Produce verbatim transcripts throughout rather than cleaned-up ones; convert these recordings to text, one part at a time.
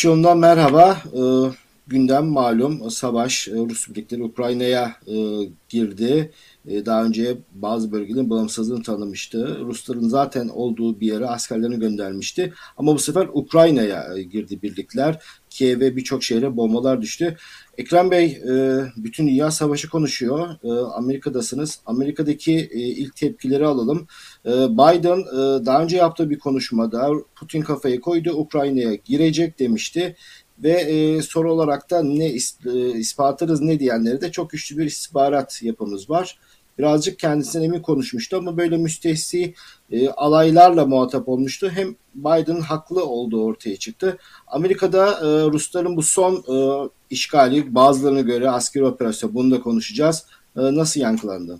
Şundan merhaba. E, gündem malum savaş. E, Rus birlikleri Ukrayna'ya e, girdi. E, daha önce bazı bölgelerin bağımsızlığını tanımıştı. Rusların zaten olduğu bir yere askerlerini göndermişti. Ama bu sefer Ukrayna'ya girdi birlikler. Kiev'e birçok şehre bombalar düştü. Ekrem Bey, bütün dünya savaşı konuşuyor. Amerika'dasınız. Amerika'daki ilk tepkileri alalım. Biden daha önce yaptığı bir konuşmada Putin kafayı koydu, Ukrayna'ya girecek demişti. Ve soru olarak da ne ispatırız ne diyenleri de çok güçlü bir istihbarat yapımız var. Birazcık kendisine emin konuşmuştu ama böyle müstehsi e, alaylarla muhatap olmuştu. Hem Biden'ın haklı olduğu ortaya çıktı. Amerika'da e, Rusların bu son e, işgali, bazılarına göre askeri operasyon, bunu da konuşacağız. E, nasıl yankılandı?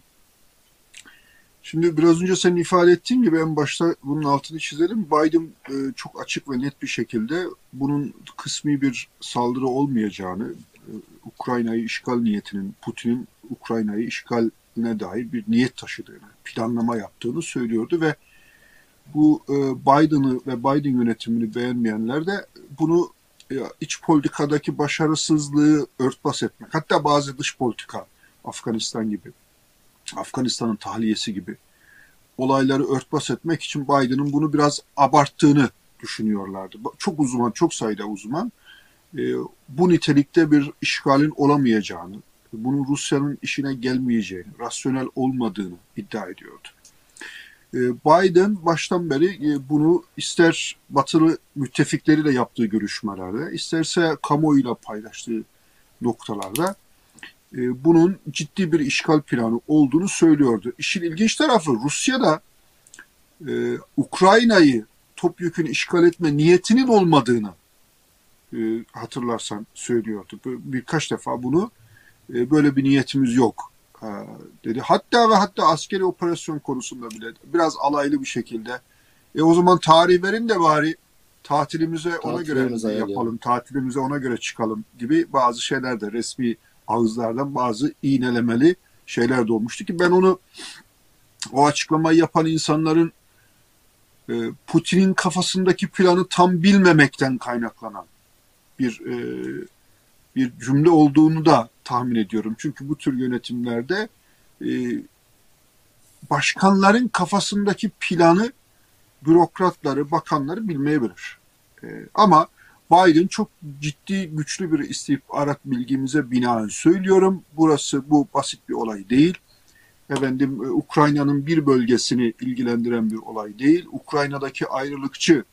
Şimdi biraz önce senin ifade ettiğin gibi en başta bunun altını çizelim. Biden e, çok açık ve net bir şekilde bunun kısmi bir saldırı olmayacağını, e, Ukrayna'yı işgal niyetinin, Putin'in Ukrayna'yı işgal ne dair bir niyet taşıdığını, planlama yaptığını söylüyordu ve bu Biden'ı ve Biden yönetimini beğenmeyenler de bunu iç politikadaki başarısızlığı örtbas etmek, hatta bazı dış politika, Afganistan gibi, Afganistan'ın tahliyesi gibi olayları örtbas etmek için Biden'ın bunu biraz abarttığını düşünüyorlardı. Çok uzman, çok sayıda uzman bu nitelikte bir işgalin olamayacağını, bunun Rusya'nın işine gelmeyeceğini, rasyonel olmadığını iddia ediyordu. Biden baştan beri bunu ister batılı müttefikleriyle yaptığı görüşmelerde, isterse kamuoyuyla paylaştığı noktalarda bunun ciddi bir işgal planı olduğunu söylüyordu. İşin ilginç tarafı Rusya'da Ukrayna'yı topyekün işgal etme niyetinin olmadığını hatırlarsan söylüyordu. Birkaç defa bunu böyle bir niyetimiz yok dedi. Hatta ve hatta askeri operasyon konusunda bile biraz alaylı bir şekilde e o zaman tarih verin de bari tatilimize, tatilimize ona göre yapalım, yani. Tatilimize ona göre çıkalım gibi bazı şeyler de resmi ağızlardan bazı iğnelemeli şeyler de olmuştu ki ben onu, o açıklamayı yapan insanların Putin'in kafasındaki planı tam bilmemekten kaynaklanan bir bir cümle olduğunu da tahmin ediyorum. Çünkü bu tür yönetimlerde e, başkanların kafasındaki planı bürokratları, bakanları bilmeyebilir. E, ama Biden çok ciddi, güçlü bir istihbarat bilgimize binaen söylüyorum. Burası bu basit bir olay değil. Efendim e, Ukrayna'nın bir bölgesini ilgilendiren bir olay değil. Ukrayna'daki ayrılıkçı,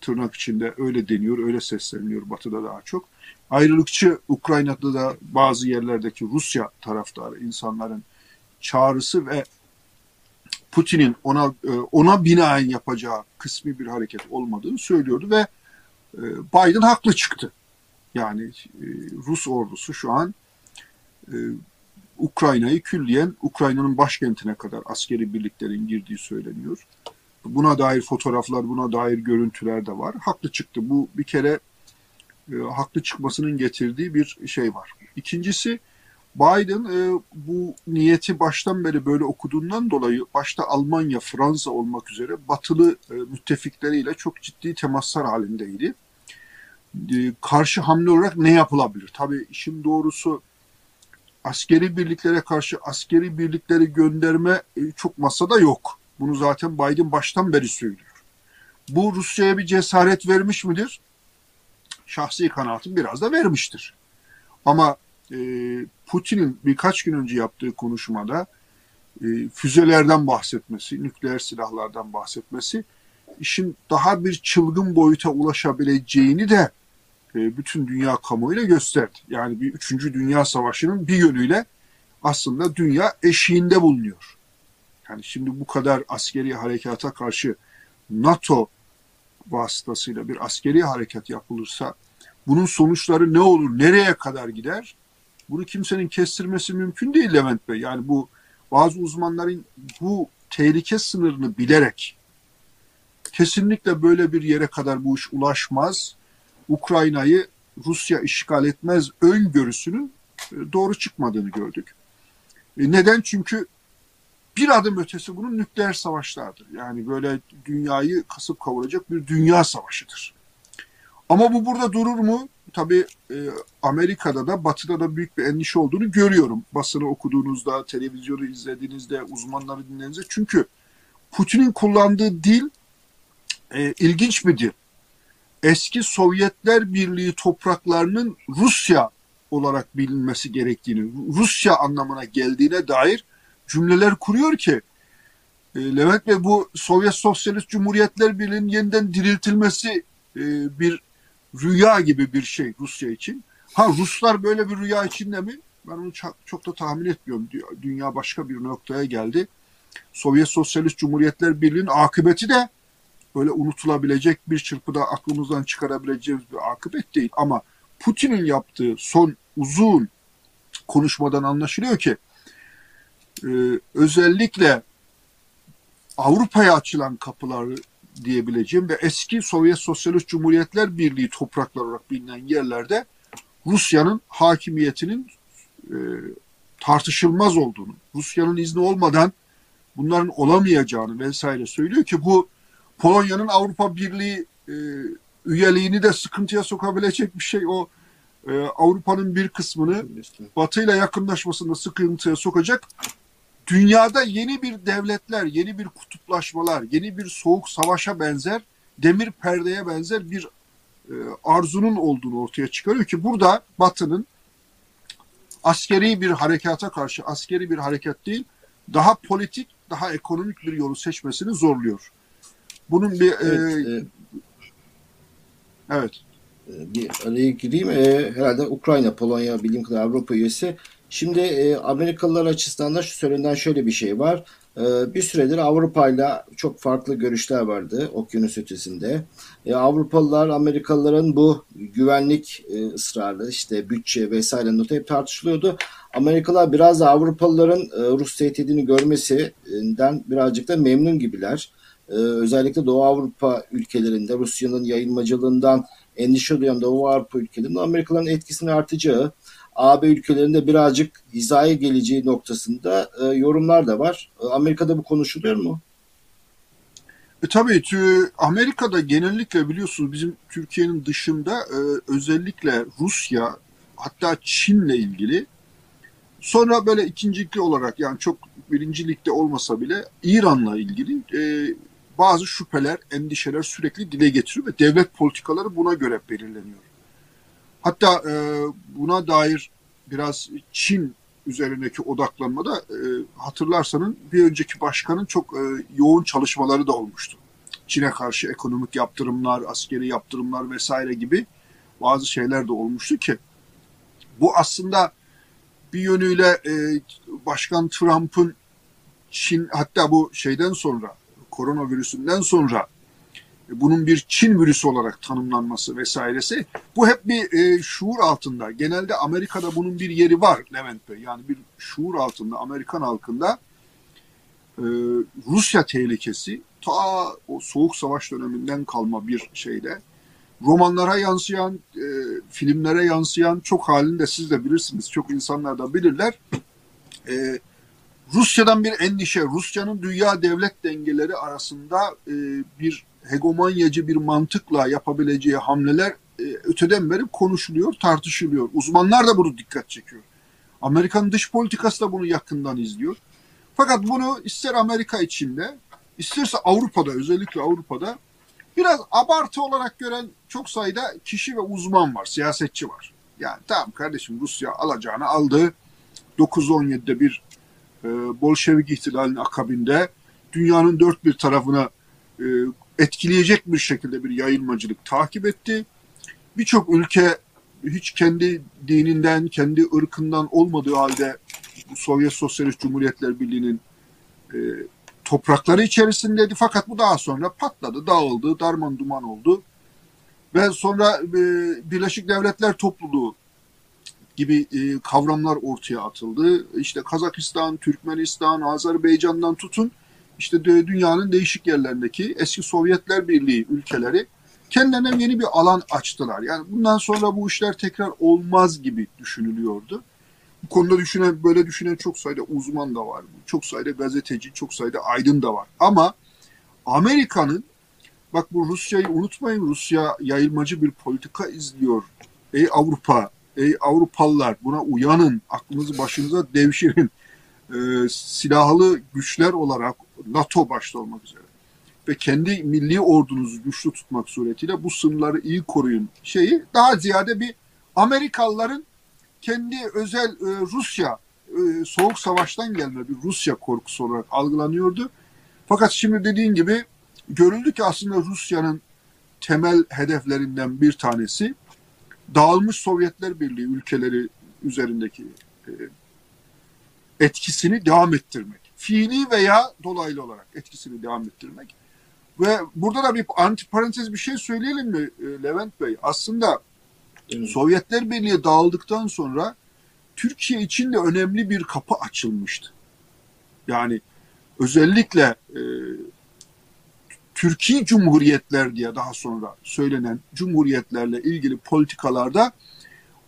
tırnak içinde öyle deniyor, öyle sesleniyor Batı'da daha çok. Ayrılıkçı Ukrayna'da da bazı yerlerdeki Rusya taraftarı insanların çağrısı ve Putin'in ona ona binaen yapacağı kısmi bir hareket olmadığını söylüyordu ve Biden haklı çıktı. Yani Rus ordusu şu an Ukrayna'yı külliyen, Ukrayna'nın başkentine kadar askeri birliklerin girdiği söyleniyor. Buna dair fotoğraflar, buna dair görüntüler de var. Haklı çıktı. Bu bir kere e, haklı çıkmasının getirdiği bir şey var. İkincisi, Biden e, bu niyeti baştan beri böyle okuduğundan dolayı başta Almanya, Fransa olmak üzere batılı e, müttefikleriyle çok ciddi temaslar halindeydi. E, karşı hamle olarak ne yapılabilir? Tabii işin doğrusu askeri birliklere karşı askeri birlikleri gönderme e, çok masada yok. Bunu zaten Biden baştan beri söylüyor. Bu Rusya'ya bir cesaret vermiş midir? Şahsi kanaatim biraz da vermiştir. Ama e, Putin'in birkaç gün önce yaptığı konuşmada e, füzelerden bahsetmesi, nükleer silahlardan bahsetmesi, işin daha bir çılgın boyuta ulaşabileceğini de e, bütün dünya kamuoyuna gösterdi. Yani bir üçüncü Dünya Savaşı'nın bir yönüyle aslında dünya eşiğinde bulunuyor. Yani şimdi bu kadar askeri harekata karşı NATO vasıtasıyla bir askeri harekat yapılırsa bunun sonuçları ne olur, nereye kadar gider? Bunu kimsenin kestirmesi mümkün değil Levent Bey. Yani bu bazı uzmanların bu tehlike sınırını bilerek kesinlikle böyle bir yere kadar bu iş ulaşmaz, Ukrayna'yı Rusya işgal etmez öngörüsünün doğru çıkmadığını gördük. Neden? Çünkü bir adım ötesi bunun nükleer savaşlardır. Yani böyle dünyayı kasıp kavuracak bir dünya savaşıdır. Ama bu burada durur mu? Tabii e, Amerika'da da, Batı'da da büyük bir endişe olduğunu görüyorum. Basını okuduğunuzda, televizyonu izlediğinizde, uzmanları dinlediğinizde. Çünkü Putin'in kullandığı dil e, ilginç bir dil. Eski Sovyetler Birliği topraklarının Rusya olarak bilinmesi gerektiğini, Rusya anlamına geldiğine dair cümleler kuruyor ki, e, Levent Bey, bu Sovyet Sosyalist Cumhuriyetler Birliği'nin yeniden diriltilmesi e, bir rüya gibi bir şey Rusya için. Ha, Ruslar böyle bir rüya içinde mi? Ben onu çok da tahmin etmiyorum. Dünya başka bir noktaya geldi. Sovyet Sosyalist Cumhuriyetler Birliği'nin akıbeti de böyle unutulabilecek, bir çırpıda aklımızdan çıkarabileceğimiz bir akıbet değil. Ama Putin'in yaptığı son uzun konuşmadan anlaşılıyor ki e, özellikle Avrupa'ya açılan kapıları diyebileceğim ve eski Sovyet Sosyalist Cumhuriyetler Birliği toprakları olarak bilinen yerlerde Rusya'nın hakimiyetinin e, tartışılmaz olduğunu, Rusya'nın izni olmadan bunların olamayacağını vesaire söylüyor ki bu Polonya'nın Avrupa Birliği e, üyeliğini de sıkıntıya sokabilecek bir şey. O e, Avrupa'nın bir kısmını Batı'yla yakınlaşmasında sıkıntıya sokacak. Dünyada yeni bir devletler, yeni bir kutuplaşmalar, yeni bir soğuk savaşa benzer, demir perdeye benzer bir e, arzunun olduğunu ortaya çıkarıyor ki burada Batı'nın askeri bir harekata karşı, askeri bir hareket değil, daha politik, daha ekonomik bir yolu seçmesini zorluyor. Bunun bir... Evet. E, evet. Bir araya gireyim. E, herhalde Ukrayna, Polonya, bildiğim kadar Avrupa üyesi. Şimdi e, Amerikalılar açısından da şu söylenen şöyle bir şey var. E, bir süredir Avrupa'yla çok farklı görüşler vardı okyanus ötesinde. E, Avrupalılar, Amerikalıların bu güvenlik e, ısrarı, işte bütçe vesaire notu hep tartışılıyordu. Amerikalılar biraz da Avrupalıların e, Rus tehdidini görmesinden birazcık da memnun gibiler. E, özellikle Doğu Avrupa ülkelerinde Rusya'nın yayılmacılığından endişe duyan Doğu Avrupa ülkelerinde Amerikalıların etkisinin artacağı, A B ülkelerinde birazcık hizaya geleceği noktasında e, yorumlar da var. E, Amerika'da bu konuşuluyor mu? E, tabii. Tü, Amerika'da genellikle biliyorsunuz bizim Türkiye'nin dışında e, özellikle Rusya, hatta Çin'le ilgili, sonra böyle ikincilikli olarak, yani çok birincilikte olmasa bile İran'la ilgili e, bazı şüpheler, endişeler sürekli dile getiriyor ve devlet politikaları buna göre belirleniyor. Hatta buna dair biraz Çin üzerindeki odaklanmada hatırlarsanız bir önceki başkanın çok yoğun çalışmaları da olmuştu. Çin'e karşı ekonomik yaptırımlar, askeri yaptırımlar vesaire gibi bazı şeyler de olmuştu ki bu aslında bir yönüyle Başkan Trump'ın Çin, hatta bu şeyden sonra, koronavirüsünden sonra bunun bir Çin virüsü olarak tanımlanması vesairesi, bu hep bir e, şuur altında. Genelde Amerika'da bunun bir yeri var Levent Bey. Yani bir şuur altında Amerikan halkında e, Rusya tehlikesi ta o Soğuk Savaş döneminden kalma bir şeyde. Romanlara yansıyan, e, filmlere yansıyan, çok halinde siz de bilirsiniz, çok insanlar da bilirler. E, Rusya'dan bir endişe, Rusya'nın dünya devlet dengeleri arasında e, bir hegemonyacı bir mantıkla yapabileceği hamleler e, öteden beri konuşuluyor, tartışılıyor. Uzmanlar da bunu dikkat çekiyor. Amerikan dış politikası da bunu yakından izliyor. Fakat bunu ister Amerika içinde, isterse Avrupa'da, özellikle Avrupa'da biraz abartı olarak gören çok sayıda kişi ve uzman var, siyasetçi var. Yani tamam kardeşim, Rusya alacağını aldı. dokuz on yedi'de bir e, Bolşevik İhtilali'nin akabinde dünyanın dört bir tarafına e, etkileyecek bir şekilde bir yayılmacılık takip etti. Birçok ülke hiç kendi dininden, kendi ırkından olmadığı halde Sovyet Sosyalist Cumhuriyetler Birliği'nin e, toprakları içerisindeydi. Fakat bu daha sonra patladı, dağıldı, darman duman oldu. Ve sonra e, Birleşik Devletler Topluluğu gibi e, kavramlar ortaya atıldı. İşte Kazakistan, Türkmenistan, Azerbaycan'dan tutun, İşte dünyanın değişik yerlerindeki eski Sovyetler Birliği ülkeleri kendilerine yeni bir alan açtılar. Yani bundan sonra bu işler tekrar olmaz gibi düşünülüyordu. Bu konuda düşünen, böyle düşünen çok sayıda uzman da var. Çok sayıda gazeteci, çok sayıda aydın da var. Ama Amerika'nın bak bu Rusya'yı unutmayın, Rusya yayılmacı bir politika izliyor. Ey Avrupa, ey Avrupalılar, buna uyanın, aklınızı başınıza devşirin. Ee, silahlı güçler olarak NATO başta olmak üzere ve kendi milli ordunuzu güçlü tutmak suretiyle bu sınırları iyi koruyun şeyi daha ziyade bir Amerikalıların kendi özel e, Rusya e, Soğuk Savaş'tan gelme bir Rusya korkusu olarak algılanıyordu. Fakat şimdi dediğin gibi görüldü ki aslında Rusya'nın temel hedeflerinden bir tanesi dağılmış Sovyetler Birliği ülkeleri üzerindeki e, etkisini devam ettirmek. Fiili veya dolaylı olarak etkisini devam ettirmek. Ve burada da bir antiparantez bir şey söyleyelim mi Levent Bey? Aslında evet. Sovyetler Birliği dağıldıktan sonra Türkiye için de önemli bir kapı açılmıştı. Yani özellikle e, Türkiye Cumhuriyetler diye daha sonra söylenen cumhuriyetlerle ilgili politikalarda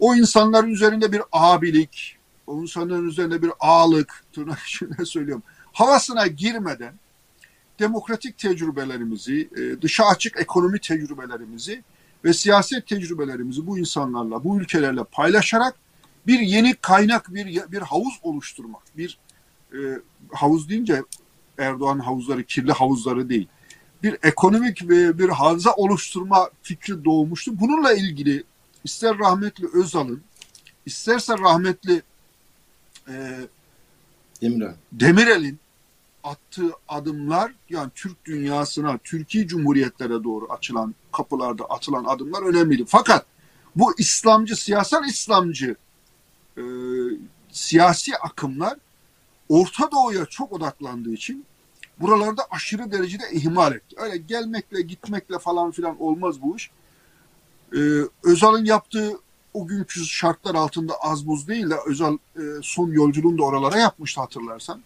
o insanların üzerinde bir abilik, o insanların üzerine bir ağalık, tırnak içinde söylüyorum, havasına girmeden demokratik tecrübelerimizi, dışa açık ekonomi tecrübelerimizi ve siyaset tecrübelerimizi bu insanlarla, bu ülkelerle paylaşarak bir yeni kaynak, bir bir havuz oluşturmak. Bir e, havuz deyince Erdoğan havuzları, kirli havuzları değil. Bir ekonomik ve bir havza oluşturma fikri doğmuştu. Bununla ilgili ister rahmetli Özal'ın, isterse rahmetli Ee, Demirel. Demirel'in attığı adımlar, yani Türk dünyasına, Türkiye Cumhuriyetlere doğru açılan kapılarda atılan adımlar önemliydi. Fakat bu İslamcı, siyasal İslamcı e, siyasi akımlar Orta Doğu'ya çok odaklandığı için buralarda aşırı derecede ihmal etti. Öyle gelmekle gitmekle falan filan olmaz bu iş. Ee, Özal'ın yaptığı o günkü şartlar altında az buz değil de Özal e, son yolculuğunu da oralara yapmıştı hatırlarsan.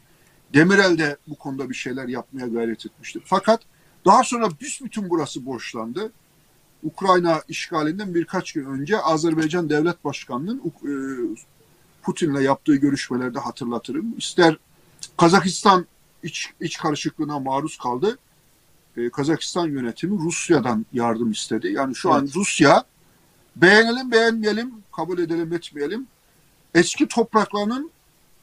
Demirel de bu konuda bir şeyler yapmaya gayret etmişti. Fakat daha sonra büsbütün burası boşlandı. Ukrayna işgalinden birkaç gün önce Azerbaycan Devlet Başkanı'nın e, Putin'le yaptığı görüşmelerde hatırlatırım. İster Kazakistan iç, iç karışıklığına maruz kaldı. E, Kazakistan yönetimi Rusya'dan yardım istedi. Yani şu evet. an Rusya beğenelim, beğenmeyelim, kabul edelim, etmeyelim. Eski topraklarının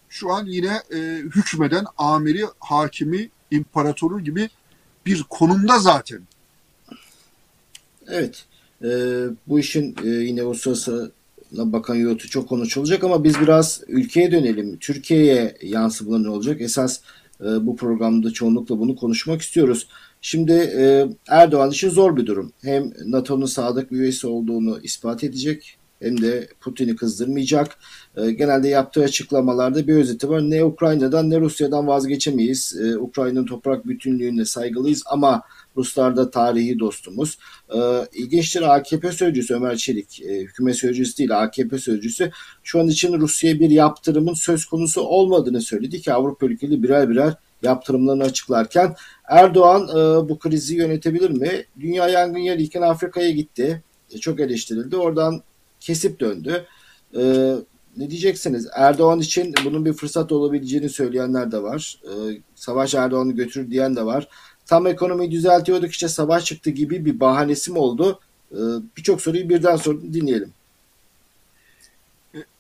şu an yine e, hükmeden amiri, hakimi, imparatoru gibi bir konumda zaten. Evet. E, bu işin e, yine uluslararası bakan yurtu çok konuşulacak ama biz biraz ülkeye dönelim. Türkiye'ye yansımalar ne olacak? Esas e, bu programda çoğunlukla bunu konuşmak istiyoruz. Şimdi e, Erdoğan için zor bir durum. Hem NATO'nun sadık bir üyesi olduğunu ispat edecek hem de Putin'i kızdırmayacak. E, genelde yaptığı açıklamalarda bir özeti var. Ne Ukrayna'dan ne Rusya'dan vazgeçemeyiz. E, Ukrayna'nın toprak bütünlüğüne saygılıyız ama Ruslar da tarihi dostumuz. E, İlginçtir, A K P sözcüsü Ömer Çelik, e, hükümet sözcüsü değil A K P sözcüsü şu an için Rusya'ya bir yaptırımın söz konusu olmadığını söyledi ki Avrupa ülkeleri birer birer yaptırımlarını açıklarken Erdoğan e, bu krizi yönetebilir mi? Dünya yangın yeriyken Afrika'ya gitti. E, çok eleştirildi. Oradan kesip döndü. E, ne diyeceksiniz? Erdoğan için bunun bir fırsat olabileceğini söyleyenler de var. E, savaş Erdoğan'ı götürür diyen de var. Tam ekonomiyi düzeltiyorduk işte savaş çıktı gibi bir bahanesi mi oldu? E, Birçok soruyu birden sordum. Dinleyelim.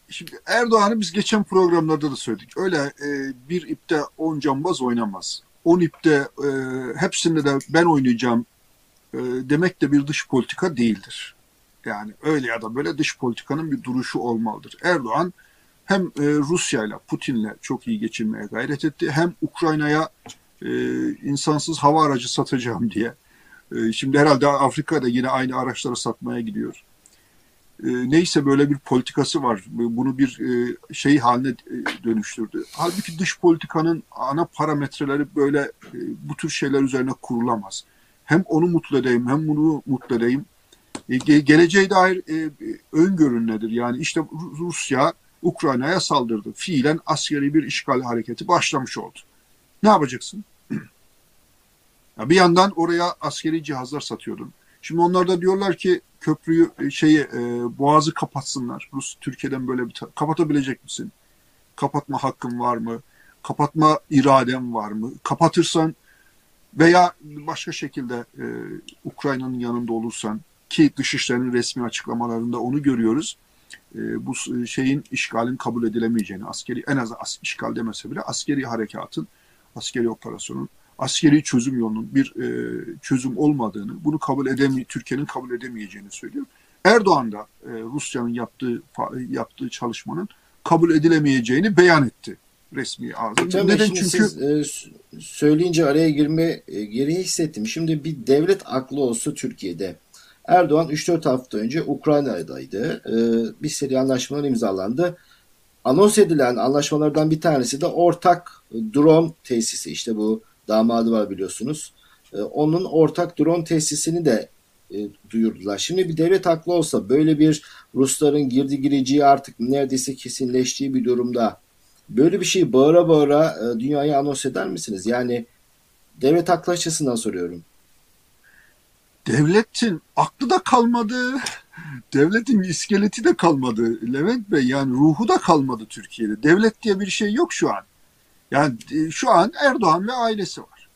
Şimdi Erdoğan'ı biz geçen programlarda da söyledik. Öyle e, bir ipte on cambaz oynamaz. on ipte e, hepsinde de ben oynayacağım e, demek de bir dış politika değildir. Yani öyle ya da böyle dış politikanın bir duruşu olmalıdır. Erdoğan hem e, Rusya'yla, Putin'le çok iyi geçinmeye gayret etti. Hem Ukrayna'ya e, insansız hava aracı satacağım diye. E, şimdi herhalde Afrika'da yine aynı araçları satmaya gidiyor. Neyse böyle bir politikası var. Bunu bir şey haline dönüştürdü. Halbuki dış politikanın ana parametreleri böyle bu tür şeyler üzerine kurulamaz. Hem onu mutlu edeyim hem bunu mutlu edeyim. Geleceğe dair öngörün nedir? Yani işte Rusya Ukrayna'ya saldırdı. Fiilen askeri bir işgal hareketi başlamış oldu. Ne yapacaksın? Bir yandan oraya askeri cihazlar satıyordun. Şimdi onlar da diyorlar ki köprüyü şeyi e, boğazı kapatsınlar. Rus Türkiye'den böyle bir ta- kapatabilecek misin? Kapatma hakkın var mı? Kapatma iraden var mı? Kapatırsan veya başka şekilde e, Ukrayna'nın yanında olursan, ki dışişlerinin resmi açıklamalarında onu görüyoruz, e, bu şeyin, işgalin kabul edilemeyeceğini, askeri, en az işgal demese bile askeri harekatın, askeri operasyonun, askeri çözüm yolunun bir e, çözüm olmadığını, bunu kabul edemeyeceğini, Türkiye'nin kabul edemeyeceğini söylüyor. Erdoğan da e, Rusya'nın yaptığı yaptığı çalışmanın kabul edilemeyeceğini beyan etti resmi ağzında. Neden? Çünkü siz, e, söyleyince araya girme e, gereği hissettim. Şimdi bir devlet aklı olsa Türkiye'de, Erdoğan üç dört hafta önce Ukrayna'daydı. E, bir seri anlaşmalar imzalandı. Anons edilen anlaşmalardan bir tanesi de ortak drone tesisi. İşte bu damadı var biliyorsunuz. E, onun ortak drone tesisini de e, duyurdular. Şimdi bir devlet aklı olsa, böyle bir Rusların girdi gireceği artık neredeyse kesinleştiği bir durumda böyle bir şeyi bağıra bağıra e, dünyaya anons eder misiniz? Yani devlet aklı açısından soruyorum. Devletin aklı da kalmadı, devletin iskeleti de kalmadı Levent Bey. Yani ruhu da kalmadı Türkiye'de. Devlet diye bir şey yok şu an. Yani şu an Erdoğan ve ailesi var.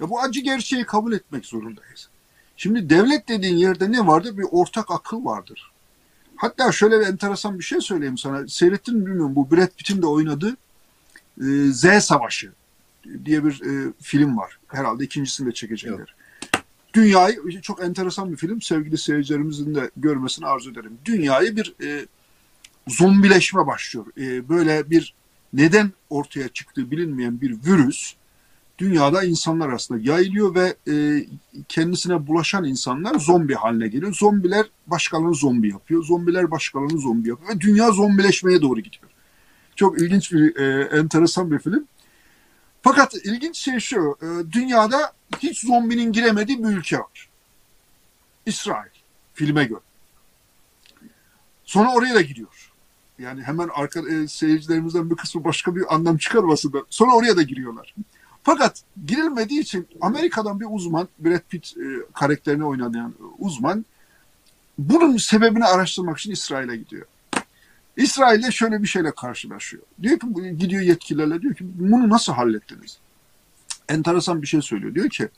Ya bu acı gerçeği kabul etmek zorundayız. Şimdi devlet dediğin yerde ne vardır? Bir ortak akıl vardır. Hatta şöyle bir enteresan bir şey söyleyeyim sana. Seyrettin mi bilmiyorum, bu Brad Pitt'in de oynadığı e, Z Savaşı diye bir e, film var. Herhalde ikincisini de çekecekler. Evet. Dünyayı, çok enteresan bir film. Sevgili seyircilerimizin de görmesini arzu ederim. Dünyayı bir e, zombileşme başlıyor. E, böyle bir neden ortaya çıktığı bilinmeyen bir virüs dünyada insanlar arasında yayılıyor ve e, kendisine bulaşan insanlar zombi haline geliyor. Zombiler başkalarını zombi yapıyor. Zombiler başkalarını zombi yapıyor. Ve dünya zombileşmeye doğru gidiyor. Çok ilginç bir, e, enteresan bir film. Fakat ilginç şey şu, e, dünyada hiç zombinin giremediği bir ülke var. İsrail, filme göre. Sonra oraya da gidiyor. Yani hemen arka, e, seyircilerimizden bir kısmı başka bir anlam çıkarmasın da. Sonra oraya da giriyorlar. Fakat girilmediği için Amerika'dan bir uzman, Brad Pitt e, karakterini oynayan uzman, bunun sebebini araştırmak için İsrail'e gidiyor. İsrail'de şöyle bir şeyle karşılaşıyor. Diyor ki, gidiyor yetkililerle, diyor ki bunu nasıl hallettiniz? Enteresan bir şey söylüyor. Diyor ki,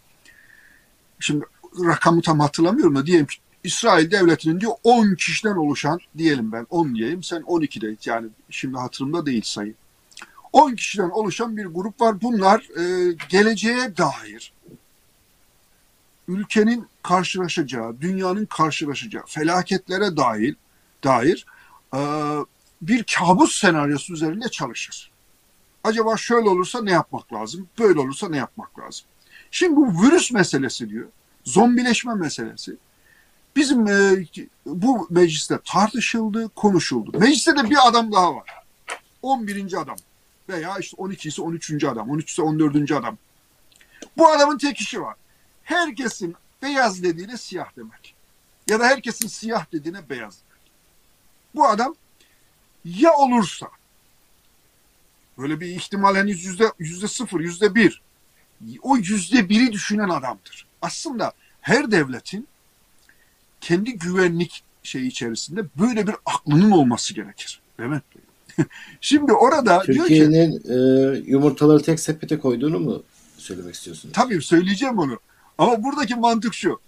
şimdi rakamı tam hatırlamıyorum da, diyelim ki İsrail devletinin diyor on kişiden oluşan, diyelim ben on diyeyim, sen on ikide, yani şimdi hatırımda değil sayı. on kişiden oluşan bir grup var. Bunlar e, geleceğe dair ülkenin karşılaşacağı, dünyanın karşılaşacağı felaketlere dair dair e, bir kabus senaryosu üzerinde çalışır. Acaba şöyle olursa ne yapmak lazım? Böyle olursa ne yapmak lazım? Şimdi bu virüs meselesi diyor, zombileşme meselesi bizim e, bu mecliste tartışıldı, konuşuldu. Mecliste de bir adam daha var. on birinci adam. Veya işte on iki ise on üçüncü adam, on üç ise on dördüncü adam. Bu adamın tek işi var. Herkesin beyaz dediğine siyah demek. Ya da herkesin siyah dediğine beyaz demek. Bu adam ya olursa, böyle bir ihtimal henüz yüzde, yüzde sıfır, yüzde bir. O yüzde biri düşünen adamdır. Aslında her devletin kendi güvenlik şeyi içerisinde böyle bir aklının olması gerekir. Mehmet Bey. Şimdi orada Türkiye'nin diyor ki, e, yumurtaları tek sepete koyduğunu mu söylemek istiyorsunuz? Tabii söyleyeceğim onu. Ama buradaki mantık şu.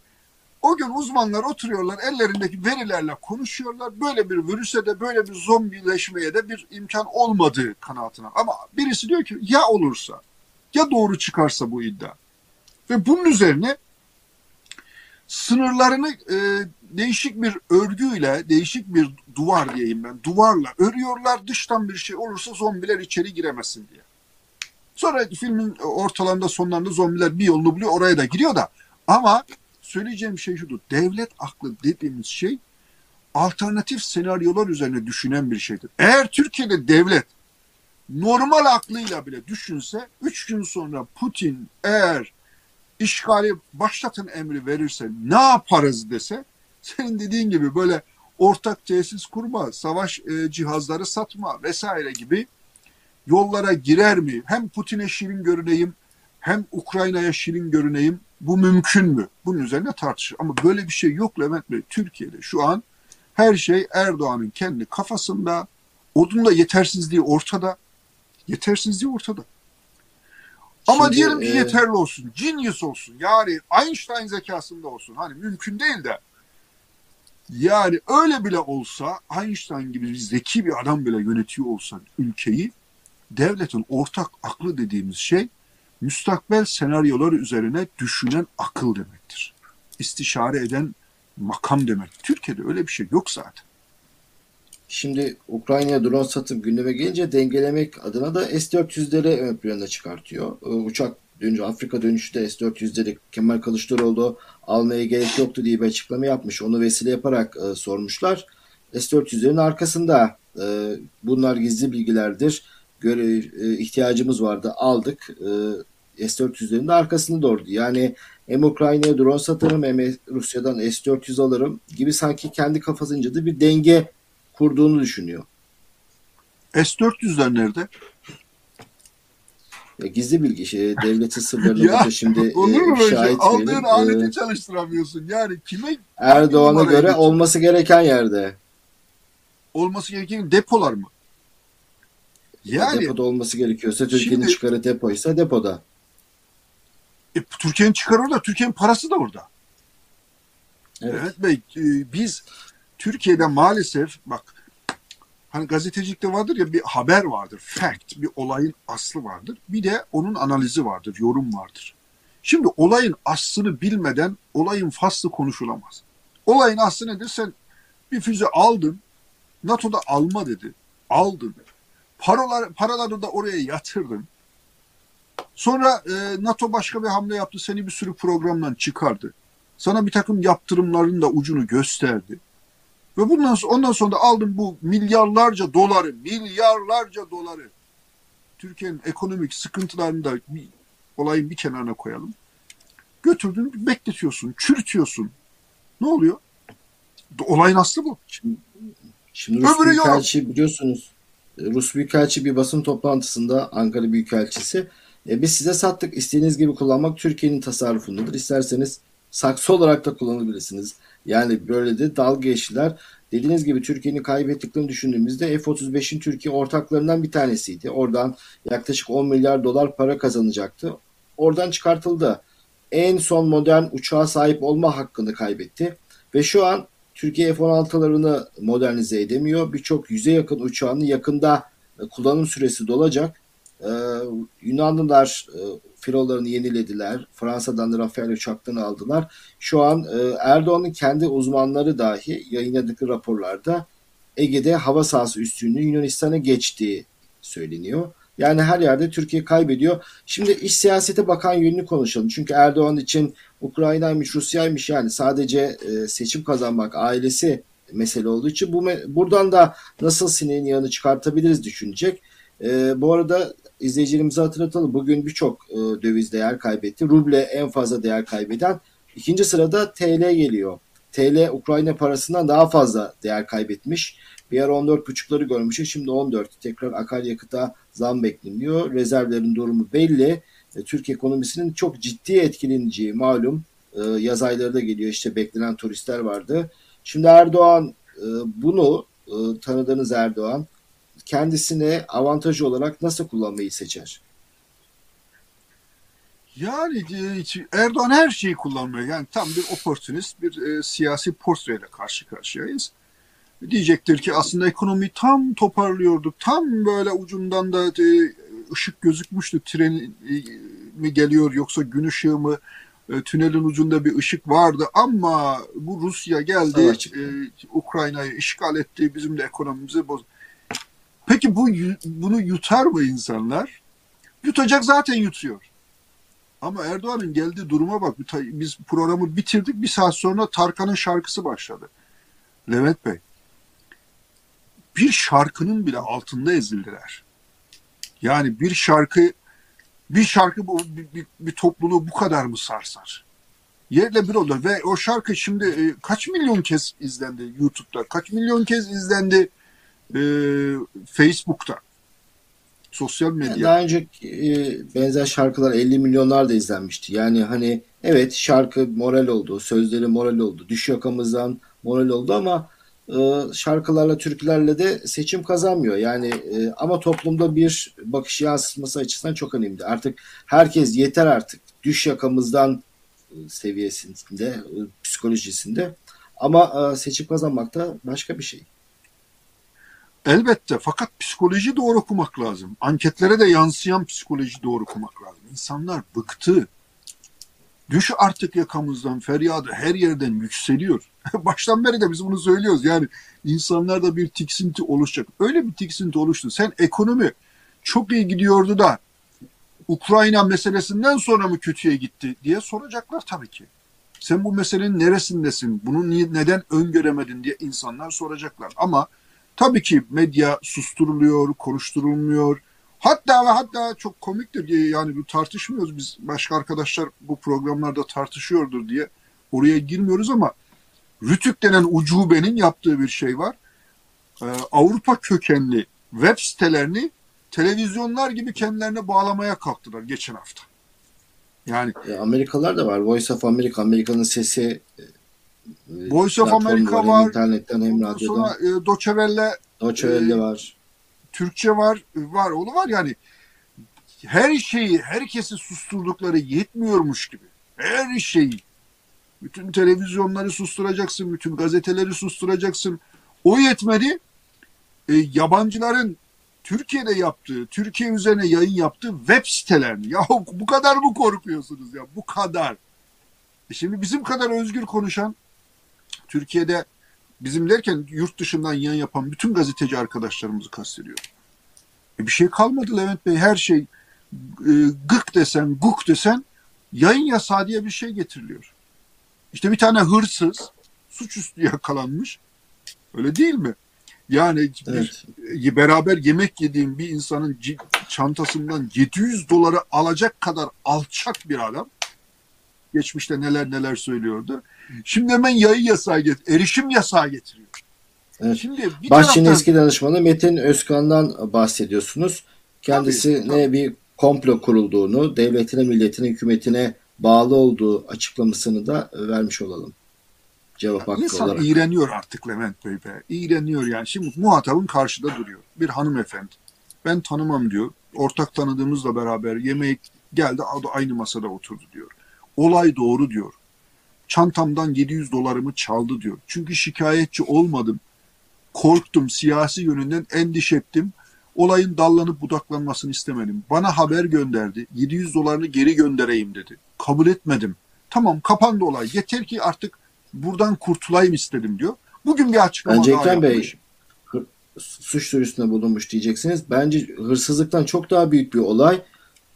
O gün uzmanlar oturuyorlar, ellerindeki verilerle konuşuyorlar. Böyle bir virüse de, böyle bir zombileşmeye de bir imkan olmadığı kanaatine. Ama birisi diyor ki ya olursa, ya doğru çıkarsa bu iddia. Ve bunun üzerine sınırlarını e, değişik bir örgüyle, değişik bir duvar diyeyim ben, duvarla örüyorlar. Dıştan bir şey olursa zombiler içeri giremesin diye. Sonra filmin ortalarında, sonlarında zombiler bir yolunu buluyor, oraya da giriyor da. Ama söyleyeceğim şey şudur. Devlet aklı dediğimiz şey alternatif senaryolar üzerine düşünen bir şeydir. Eğer Türkiye'de devlet normal aklıyla bile düşünse, üç gün sonra Putin eğer işgali başlatın emri verirse ne yaparız dese, senin dediğin gibi böyle ortak tesis kurma, savaş e, cihazları satma vesaire gibi yollara girer mi? Hem Putin'e şirin görüneyim, hem Ukrayna'ya şirin görüneyim. Bu mümkün mü? Bunun üzerine tartışır. Ama böyle bir şey yok Levent Bey. Türkiye'de şu an her şey Erdoğan'ın kendi kafasında. Onun da yetersizliği ortada. Yetersizliği ortada. Ama Şimdi, diyelim ki e... yeterli olsun, genius olsun, yani Einstein zekasında olsun, hani mümkün değil de. Yani öyle bile olsa, Einstein gibi bir zeki bir adam bile yönetiyor olsan ülkeyi, devletin ortak aklı dediğimiz şey, müstakbel senaryolar üzerine düşünen akıl demektir. İstişare eden makam demek. Türkiye'de öyle bir şey yok zaten. Şimdi Ukrayna'ya drone satıp gündeme gelince dengelemek adına da S dört yüzleri ön plana çıkartıyor. Uçak dönüşü, Afrika dönüşü de S dört yüzleri Kemal Kılıçdaroğlu almaya gerek yoktu diye bir açıklama yapmış. Onu vesile yaparak e, sormuşlar. S dört yüzlerin arkasında e, bunlar gizli bilgilerdir. Göre, e, ihtiyacımız vardı, aldık. E, S dört yüzlerin de arkasını doğurdu. Yani hem Ukrayna'ya drone satarım hem Rusya'dan S dört yüz alırım gibi sanki kendi kafasınca da bir denge kurduğunu düşünüyor. S dört yüzler nerede? Ya gizli bilgi şey, devletin sırlarını şimdi e, şahit aldığın aleti ee, çalıştıramıyorsun. Yani kime? Erdoğan'a göre edecek? Olması gereken yerde. Olması gereken depolar mı? Yani depoda olması gerekiyorsa Türkiye'nin çıkarı depoysa depoda. E, Türkiye'nin çıkarı orada, Türkiye'nin parası da orada. Evet, evet Bey, e, biz Türkiye'de maalesef bak, hani gazetecilikte vardır ya, bir haber vardır, fact, bir olayın aslı vardır. Bir de onun analizi vardır, yorum vardır. Şimdi olayın aslını bilmeden olayın faslı konuşulamaz. Olayın aslı nedir? Sen bir füze aldın, NATO'da alma dedi, aldın. Paralar, paraları da oraya yatırdın. Sonra e, NATO başka bir hamle yaptı, seni bir sürü programdan çıkardı. Sana bir takım yaptırımların da ucunu gösterdi. Ve bundan sonra, ondan sonra da aldım bu milyarlarca doları, milyarlarca doları. Türkiye'nin ekonomik sıkıntılarını da bir, olayın bir kenarına koyalım. Götürdün, bekletiyorsun, çürütüyorsun. Ne oluyor? Olayın aslı bu. Şimdi, şimdi Rus Büyükelçi biliyorsunuz, Rus Büyükelçi bir basın toplantısında, Ankara Büyükelçisi, e, biz size sattık, istediğiniz gibi kullanmak Türkiye'nin tasarrufundadır. İsterseniz saksı olarak da kullanabilirsiniz. Yani böyle de dalga geçtiler. Dediğiniz gibi Türkiye'nin kaybettiklerini düşündüğümüzde F otuz beşin Türkiye ortaklarından bir tanesiydi. Oradan yaklaşık on milyar dolar para kazanacaktı. Oradan çıkartıldı. En son modern uçağa sahip olma hakkını kaybetti. Ve şu an Türkiye F on altılarını modernize edemiyor. Birçok yüze yakın uçağının yakında kullanım süresi dolacak. Ee, Yunanlılar e, filolarını yenilediler. Fransa'dan da Rafael uçaklarını aldılar. Şu an e, Erdoğan'ın kendi uzmanları dahi yayınladıkları raporlarda Ege'de hava sahası üstünlüğü Yunanistan'a geçtiği söyleniyor. Yani her yerde Türkiye kaybediyor. Şimdi iç siyasete bakan yönünü konuşalım. Çünkü Erdoğan için Ukrayna'ymış, Rusya'ymış, yani sadece e, seçim kazanmak, ailesi mesele olduğu için bu me- buradan da nasıl sineğin yağını çıkartabiliriz düşünecek. Ee, bu arada izleyicilerimize hatırlatalım. Bugün birçok e, döviz değer kaybetti. Ruble en fazla değer kaybeden. İkinci sırada T L geliyor. T L Ukrayna parasından daha fazla değer kaybetmiş. Bir ara on dört buçukları görmüştük. Şimdi on dört. Tekrar akaryakıta zam bekleniyor. Rezervlerin durumu belli. E, Türk ekonomisinin çok ciddi etkileneceği malum. E, yaz ayları da geliyor. İşte beklenen turistler vardı. Şimdi Erdoğan e, bunu e, tanıdığınız Erdoğan kendisine avantajı olarak nasıl kullanmayı seçer? Yani Erdoğan her şeyi kullanmıyor. Yani tam bir oportunist, bir e, siyasi portreyle karşı karşıyayız. Diyecektir ki aslında ekonomiyi tam toparlıyorduk. Tam böyle ucundan da e, ışık gözükmüştü. Tren e, mi geliyor yoksa gün ışığı mı? E, tünelin ucunda bir ışık vardı ama bu Rusya geldi. E, Ukrayna'yı işgal etti. Bizim de ekonomimizi bozdu. Peki bu bunu yutar mı insanlar? Yutacak, zaten yutuyor. Ama Erdoğan'ın geldiği duruma bak. Biz programı bitirdik. Bir saat sonra Tarkan'ın şarkısı başladı. Levent Bey, bir şarkının bile altında ezildiler. Yani bir şarkı bir şarkı bir, bir, bir topluluğu bu kadar mı sarsar? Yerle bir olur. Ve o şarkı şimdi kaç milyon kez izlendi YouTube'da? Kaç milyon kez izlendi Facebook'ta, sosyal medyada. Daha önceki benzer şarkılar elli milyonlar da izlenmişti. Yani hani evet, şarkı moral oldu, sözleri moral oldu, düş yakamızdan moral oldu ama şarkılarla, türkülerle de seçim kazanmıyor. Yani ama toplumda bir bakış yansıtması açısından çok önemli. Artık herkes yeter artık. Düş yakamızdan seviyesinde, psikolojisinde. Ama seçim kazanmak da başka bir şey. Elbette, fakat psikoloji doğru okumak lazım. Anketlere de yansıyan psikoloji doğru okumak lazım. İnsanlar bıktı. Düş artık yakamızdan feryadı her yerden yükseliyor. Baştan beri de biz bunu söylüyoruz. Yani insanlarda bir tiksinti oluşacak. Öyle bir tiksinti oluştu. Sen ekonomi çok iyi gidiyordu da Ukrayna meselesinden sonra mı kötüye gitti diye soracaklar tabii ki. Sen bu meselenin neresindesin? Bunu neden öngöremedin diye insanlar soracaklar. Ama tabii ki medya susturuluyor, konuşturulmuyor. Hatta ve hatta çok komiktir diye, yani bu tartışmıyoruz biz, başka arkadaşlar bu programlarda tartışıyordur diye oraya girmiyoruz ama Rütük denen ucubenin yaptığı bir şey var. Ee, Avrupa kökenli web sitelerini televizyonlar gibi kendilerine bağlamaya kalktılar geçen hafta. Yani e, Amerikalılar da var. Voice of America, Amerika'nın sesi. E, Voice of America var. İnternetten hem radyodan. Sonra e, Doçevelle. Doçevelle e, var. Türkçe var, var, oğlu var yani. Her şeyi, herkesi susturdukları yetmiyormuş gibi. Her şeyi. Bütün televizyonları susturacaksın, bütün gazeteleri susturacaksın. O yetmedi. E, yabancıların Türkiye'de yaptığı, Türkiye üzerine yayın yaptığı web sitelerini. Ya bu kadar mı korkuyorsunuz ya? Bu kadar. E şimdi bizim kadar özgür konuşan, Türkiye'de bizim derken yurt dışından yayın yapan bütün gazeteci arkadaşlarımızı kastediyor. E bir şey kalmadı Levent Bey. Her şey e, gık desen, guk desen yayın yasağı diye bir şey getiriliyor. İşte bir tane hırsız suçüstü yakalanmış. Öyle değil mi? Yani evet. bir, beraber yemek yediğim bir insanın çantasından yedi yüz doları alacak kadar alçak bir adam. Geçmişte neler neler söylüyordu. Şimdi hemen yayın yasağı getiriyor. Erişim yasağı getiriyor. Evet. Şimdi bir Bahçeli'nin taraftan... eski danışmanı Metin Özkan'dan bahsediyorsunuz. Kendisine tabii, tabii. bir komplo kurulduğunu, devletine, milletine, hükümetine bağlı olduğu açıklamasını da vermiş olalım. Cevap hakkı İnsan olarak. İğreniyor artık Levent Bey be. İğreniyor yani. Şimdi muhatabın karşıda duruyor. Bir hanımefendi. Ben tanımam diyor. Ortak tanıdığımızla beraber yemeğe geldi. Aynı masada oturdu diyor. Olay doğru diyor. Çantamdan yedi yüz dolarımı çaldı diyor. Çünkü şikayetçi olmadım. Korktum, siyasi yönünden endişe ettim. Olayın dallanıp budaklanmasını istemedim. Bana haber gönderdi. yedi yüz dolarını geri göndereyim dedi. Kabul etmedim. Tamam, kapandı olay. Yeter ki artık buradan kurtulayım istedim diyor. Bugün bir açıklama Bence daha Ekrem yapmış. Bey, suç duyurusunda bulunmuş diyeceksiniz. Bence hırsızlıktan çok daha büyük bir olay.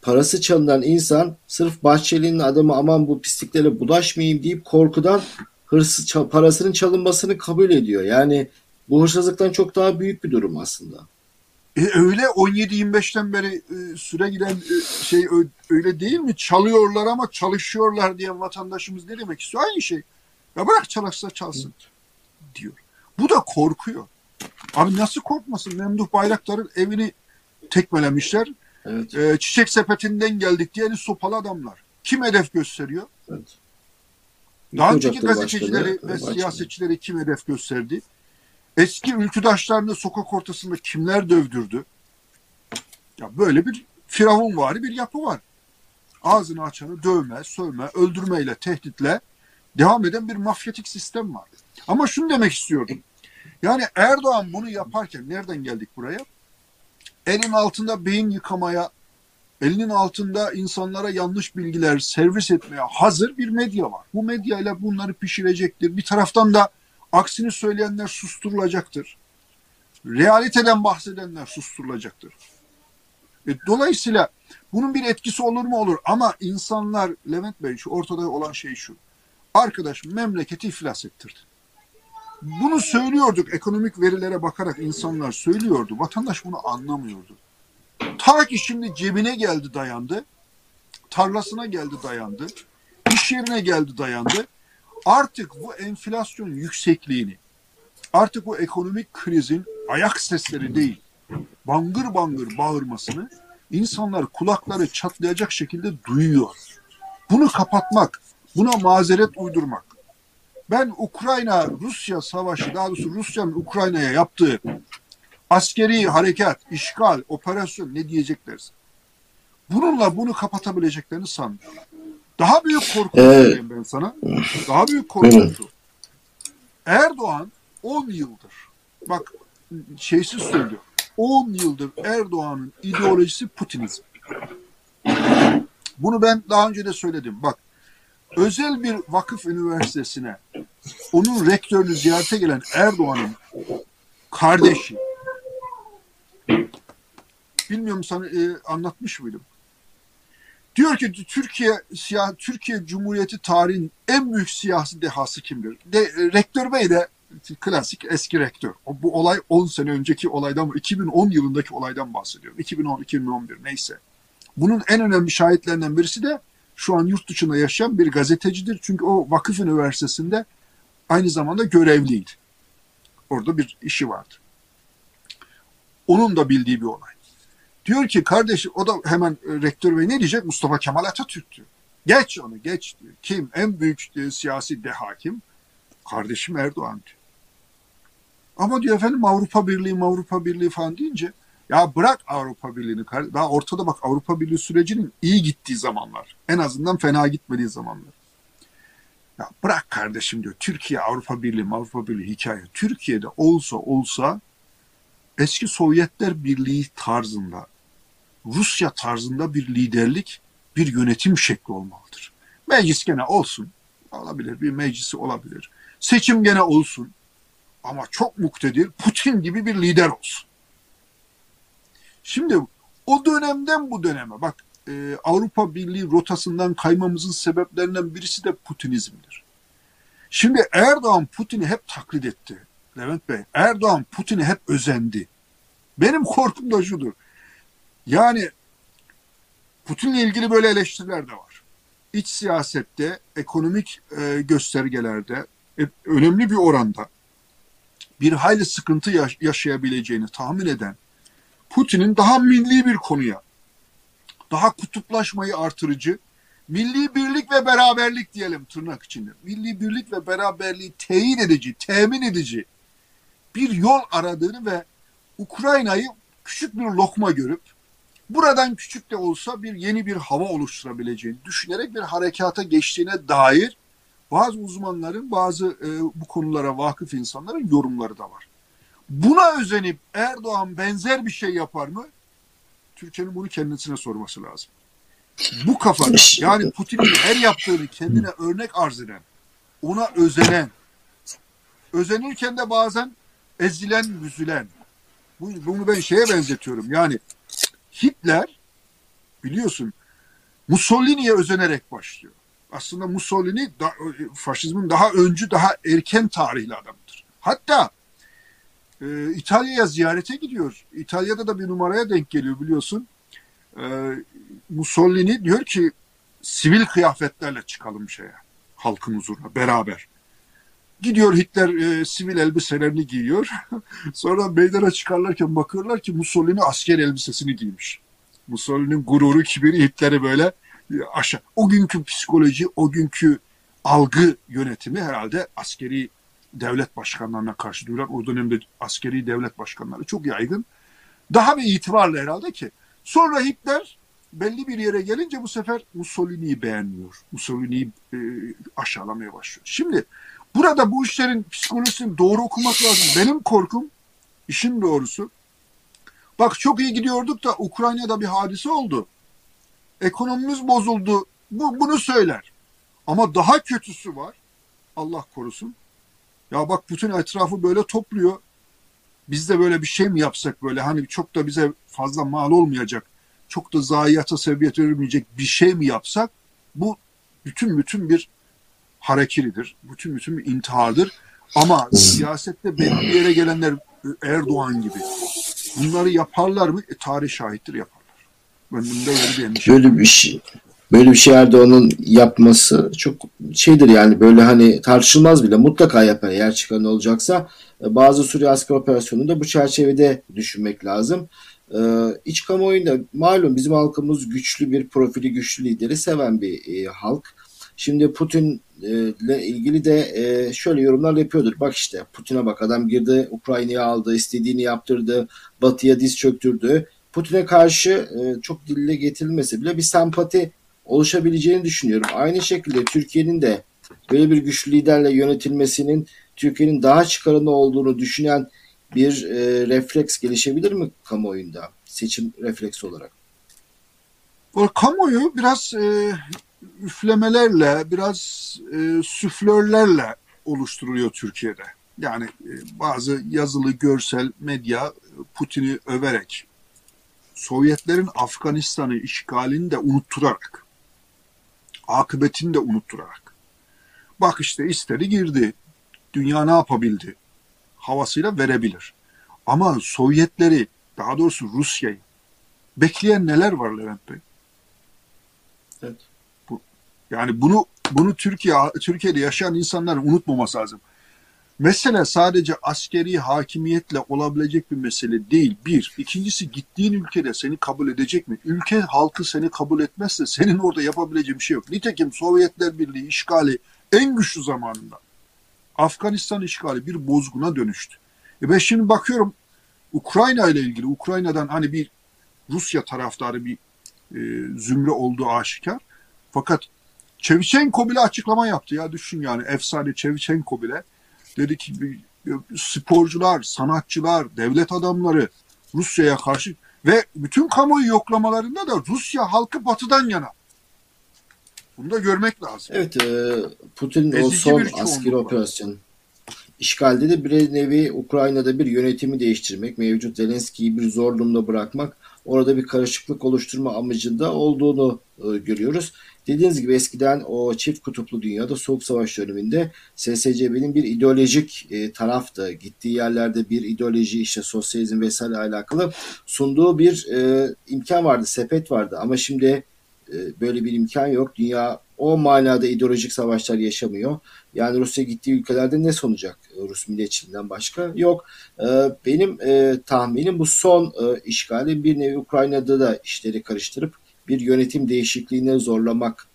Parası çalınan insan sırf Bahçeli'nin adamı, aman bu pisliklere bulaşmayayım deyip korkudan hırsız, parasının çalınmasını kabul ediyor. Yani bu hırsızlıktan çok daha büyük bir durum aslında. E öyle on yedi yirmi beşten beri süre giden şey öyle değil mi? Çalıyorlar ama çalışıyorlar diyen vatandaşımız ne demek istiyor? Aynı şey. Ya bırak çalışsa çalsın diyor. Bu da korkuyor. Abi nasıl korkmasın? Memduh Bayraktar'ın evini tekmelemişler. Evet. Ee, çiçek sepetinden geldik diye sopalı adamlar. Kim hedef gösteriyor? Evet. Daha önceki gazetecileri başkanı, ve başkanı. siyasetçileri kim hedef gösterdi? Eski ülküdaşlarını sokak ortasında kimler dövdürdü? Ya böyle bir firavunvari bir yapı var. Ağzını açanı dövme, sövme, öldürmeyle, tehditle devam eden bir mafyatik sistem var. Ama şunu demek istiyordum. Yani Erdoğan bunu yaparken nereden geldik buraya? Elin altında beyin yıkamaya, elinin altında insanlara yanlış bilgiler servis etmeye hazır bir medya var. Bu medyayla bunları pişirecektir. Bir taraftan da aksini söyleyenler susturulacaktır. Realiteden bahsedenler susturulacaktır. E, dolayısıyla bunun bir etkisi olur mu? Olur. Ama insanlar, Levent Bey, şu ortada olan şey şu. Arkadaş memleketi iflas ettirdi. Bunu söylüyorduk. Ekonomik verilere bakarak insanlar söylüyordu. Vatandaş bunu anlamıyordu. Ta ki şimdi cebine geldi dayandı. Tarlasına geldi dayandı. İş yerine geldi dayandı. Artık bu enflasyon yüksekliğini, artık bu ekonomik krizin ayak sesleri değil, bangır bangır bağırmasını insanlar kulakları çatlayacak şekilde duyuyor. Bunu kapatmak, buna mazeret uydurmak, Ben Ukrayna-Rusya savaşı, daha doğrusu Rusya'nın Ukrayna'ya yaptığı askeri harekat, işgal, operasyon ne diyeceklerse, bununla bunu kapatabileceklerini sanmıyorum. Daha büyük korku evet. ben sana. Daha büyük korku. Evet. Erdoğan on yıldır, bak şeysiz söylüyor, on yıldır Erdoğan'ın ideolojisi Putinizm. Bunu ben daha önce de söyledim. Bak, özel bir vakıf üniversitesine onun rektörünü ziyarete gelen Erdoğan'ın kardeşi, bilmiyorum sana e, anlatmış mıydım? Diyor ki Türkiye siyah Türkiye Cumhuriyeti tarihinin en büyük siyasi dehası kimdir? De, e, Rektör Bey de klasik eski rektör. O, bu olay on sene önceki olaydan, iki bin on yılındaki olaydan bahsediyorum. iki bin on, iki bin on bir neyse. Bunun en önemli şahitlerinden birisi de şu an yurt dışında yaşayan bir gazetecidir. Çünkü o vakıf üniversitesinde aynı zamanda görevliydi. Orada bir işi vardı. Onun da bildiği bir olay. Diyor ki kardeşim, o da hemen rektör bey ne diyecek? Mustafa Kemal Atatürk diyor. Geç onu, geç diyor. Kim? En büyük diyor, siyasi deha kim? Kardeşim Erdoğan diyor. Ama diyor efendim Avrupa Birliği, Avrupa Birliği falan deyince, ya bırak Avrupa Birliği'ni. Daha ortada bak, Avrupa Birliği sürecinin iyi gittiği zamanlar. En azından fena gitmediği zamanlar. Ya bırak kardeşim diyor. Türkiye, Avrupa Birliği, Avrupa Birliği hikaye. Türkiye'de olsa olsa eski Sovyetler Birliği tarzında, Rusya tarzında bir liderlik, bir yönetim şekli olmalıdır. Meclis gene olsun. Olabilir. Bir meclisi olabilir. Seçim gene olsun. Ama çok muktedir, Putin gibi bir lider olsun. Şimdi o dönemden bu döneme bak, e, Avrupa Birliği rotasından kaymamızın sebeplerinden birisi de Putinizmdir. Şimdi Erdoğan Putin'i hep taklit etti. Levent Bey, Erdoğan Putin'i hep özendi. Benim korkum da şudur. Yani Putin'le ilgili böyle eleştiriler de var. İç siyasette, ekonomik e, göstergelerde e, önemli bir oranda bir hayli sıkıntı yaş- yaşayabileceğini tahmin eden Putin'in daha milli bir konuya, daha kutuplaşmayı artırıcı, milli birlik ve beraberlik diyelim tırnak içinde, milli birlik ve beraberliği teyin edici, temin edici bir yol aradığını ve Ukrayna'yı küçük bir lokma görüp, buradan küçük de olsa bir yeni bir hava oluşturabileceğini düşünerek bir harekata geçtiğine dair bazı uzmanların, bazı e, bu konulara vakıf insanların yorumları da var. Buna özenip Erdoğan benzer bir şey yapar mı? Türkiye'nin bunu kendisine sorması lazım. Bu kafada, yani Putin'in her yaptığını kendine örnek arz eden, ona özenen, özenirken de bazen ezilen, büzülen. Bunu ben şeye benzetiyorum. Yani Hitler, biliyorsun, Mussolini'ye özenerek başlıyor. Aslında Mussolini da, faşizmin daha öncü, daha erken tarihli adamdır. Hatta Ee, İtalya'ya ziyarete gidiyor. İtalya'da da bir numaraya denk geliyor biliyorsun. Ee, Mussolini diyor ki sivil kıyafetlerle çıkalım şeye, halkın huzuruna beraber. Gidiyor Hitler e, sivil elbiselerini giyiyor. Sonra meydana çıkarlarken bakıyorlar ki Mussolini asker elbisesini giymiş. Mussolini'nin gururu, kibiri Hitler'i böyle aşağı. O günkü psikoloji, o günkü algı yönetimi herhalde askeri devlet başkanlarına karşı duyulan, o dönemde askeri devlet başkanları çok yaygın. Daha bir itibarlı herhalde ki. Sonra Hitler belli bir yere gelince bu sefer Mussolini'yi beğenmiyor. Mussolini'yi e, aşağılamaya başlıyor. Şimdi burada bu işlerin psikolojisini doğru okumak lazım. Benim korkum, işin doğrusu, bak çok iyi gidiyorduk da Ukrayna'da bir hadise oldu. Ekonomimiz bozuldu. Bu, bunu söyler. Ama daha kötüsü var. Allah korusun. Ya bak bütün etrafı böyle topluyor. Biz de böyle bir şey mi yapsak, böyle hani çok da bize fazla mal olmayacak, çok da zayiata sebebiyet vermeyecek bir şey mi yapsak? Bu bütün bütün bir harekiridir. Bütün bütün bir intihardır. Ama siyasette belli bir yere gelenler Erdoğan gibi bunları yaparlar mı? E, tarih şahittir, yaparlar. Ben bunda öyle bir endişe. Böyle bir şey. Böyle bir şey Erdoğan'ın yapması çok şeydir yani, böyle hani tartışılmaz bile, mutlaka yapar eğer çıkan olacaksa. Bazı Suriye asker operasyonunu da bu çerçevede düşünmek lazım. Ee, iç kamuoyunda malum bizim halkımız güçlü bir profili, güçlü lideri seven bir e, halk. Şimdi Putin'le ilgili de şöyle yorumlar yapıyordur. Bak işte Putin'e bak, adam girdi Ukrayna'ya aldı, istediğini yaptırdı, Batı'ya diz çöktürdü. Putin'e karşı çok dille getirilmese bile bir sempati oluşabileceğini düşünüyorum. Aynı şekilde Türkiye'nin de böyle bir güçlü liderle yönetilmesinin Türkiye'nin daha çıkarında olduğunu düşünen bir e, refleks gelişebilir mi kamuoyunda? Seçim refleksi olarak. O kamuoyu biraz e, üflemelerle, biraz e, süflörlerle oluşturuluyor Türkiye'de. Yani e, bazı yazılı görsel medya Putin'i överek, Sovyetlerin Afganistan'ı işgalini de unutturarak, akıbetini de unutturarak, bak işte istedi girdi, dünya ne yapabildi havasıyla verebilir. Ama Sovyetleri, daha doğrusu Rusya'yı bekleyen neler var Levent Bey? Evet. Bu, yani bunu bunu Türkiye Türkiye'de yaşayan insanların unutmaması lazım. Mesele sadece askeri hakimiyetle olabilecek bir mesele değil. Bir. İkincisi, gittiğin ülkede seni kabul edecek mi? Ülke halkı seni kabul etmezse senin orada yapabileceğin bir şey yok. Nitekim Sovyetler Birliği işgali en güçlü zamanında, Afganistan işgali bir bozguna dönüştü. E ben şimdi bakıyorum Ukrayna ile ilgili, Ukrayna'dan hani bir Rusya taraftarı bir e, zümre olduğu aşikar. Fakat Şevçenko bile açıklama yaptı ya, düşün yani, efsane Şevçenko bile dedi ki sporcular, sanatçılar, devlet adamları Rusya'ya karşı ve bütün kamuoyu yoklamalarında da Rusya halkı batıdan yana. Bunu da görmek lazım. Evet, Putin'in o son askeri operasyon işgalde de bir nevi Ukrayna'da bir yönetimi değiştirmek, mevcut Zelenski'yi bir zor durumda bırakmak, orada bir karışıklık oluşturma amacında olduğunu görüyoruz. Dediğiniz gibi eskiden o çift kutuplu dünyada Soğuk Savaş döneminde S S C B'nin bir ideolojik taraftı. Gittiği yerlerde bir ideoloji, işte sosyalizm vesaire alakalı sunduğu bir imkan vardı, sepet vardı. Ama şimdi böyle bir imkan yok. Dünya o manada ideolojik savaşlar yaşamıyor. Yani Rusya gittiği ülkelerde ne sunacak Rus milliyetçiliğinden başka? Yok. Benim tahminim bu son işgali bir nevi Ukrayna'da da işleri karıştırıp bir yönetim değişikliğine zorlamak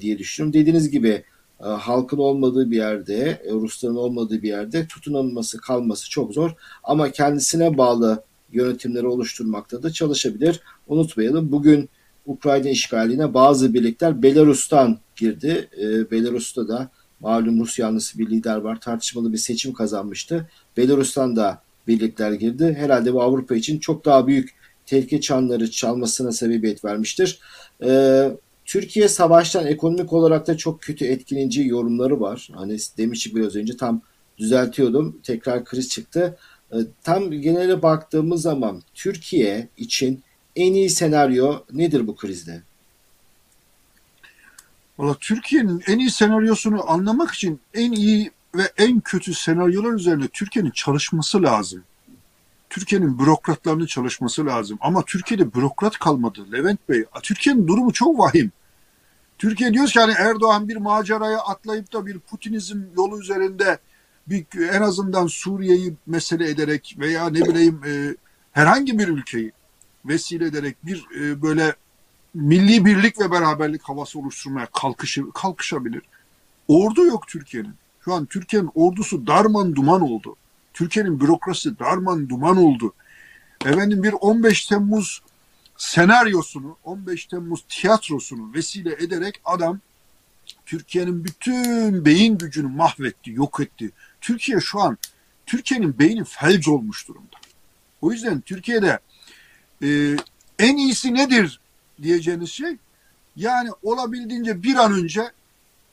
diye düşünüyorum. Dediğiniz gibi halkın olmadığı bir yerde, Rusların olmadığı bir yerde tutunulması, kalması çok zor. Ama kendisine bağlı yönetimleri oluşturmakta da çalışabilir. Unutmayalım, bugün Ukrayna işgaline bazı birlikler Belarus'tan girdi. E, Belarus'ta da malum Rus yanlısı bir lider var. Tartışmalı bir seçim kazanmıştı. Belarus'tan da birlikler girdi. Herhalde bu Avrupa için çok daha büyük tehlike çanları çalmasına sebebiyet vermiştir. E, Türkiye savaştan ekonomik olarak da çok kötü etkilenici yorumları var. Hani demiştik biraz önce, tam düzeltiyordum. Tekrar kriz çıktı. E, tam genele baktığımız zaman Türkiye için en iyi senaryo nedir bu krizde? Valla Türkiye'nin en iyi senaryosunu anlamak için en iyi ve en kötü senaryolar üzerine Türkiye'nin çalışması lazım. Türkiye'nin bürokratlarının çalışması lazım. Ama Türkiye'de bürokrat kalmadı Levent Bey. Türkiye'nin durumu çok vahim. Türkiye diyoruz ki hani Erdoğan bir maceraya atlayıp da bir Putinizm yolu üzerinde bir, en azından Suriye'yi mesele ederek veya ne bileyim e, herhangi bir ülkeyi vesile ederek bir e, böyle milli birlik ve beraberlik havası oluşturmaya kalkışı, kalkışabilir. Ordu yok Türkiye'nin. Şu an Türkiye'nin ordusu darman duman oldu. Türkiye'nin bürokrasi darman duman oldu. Efendim bir on beş Temmuz senaryosunu, on beş Temmuz tiyatrosunu vesile ederek adam Türkiye'nin bütün beyin gücünü mahvetti, yok etti. Türkiye şu an, Türkiye'nin beyni felç olmuş durumda. O yüzden Türkiye'de Ee, en iyisi nedir diyeceğiniz şey, yani olabildiğince bir an önce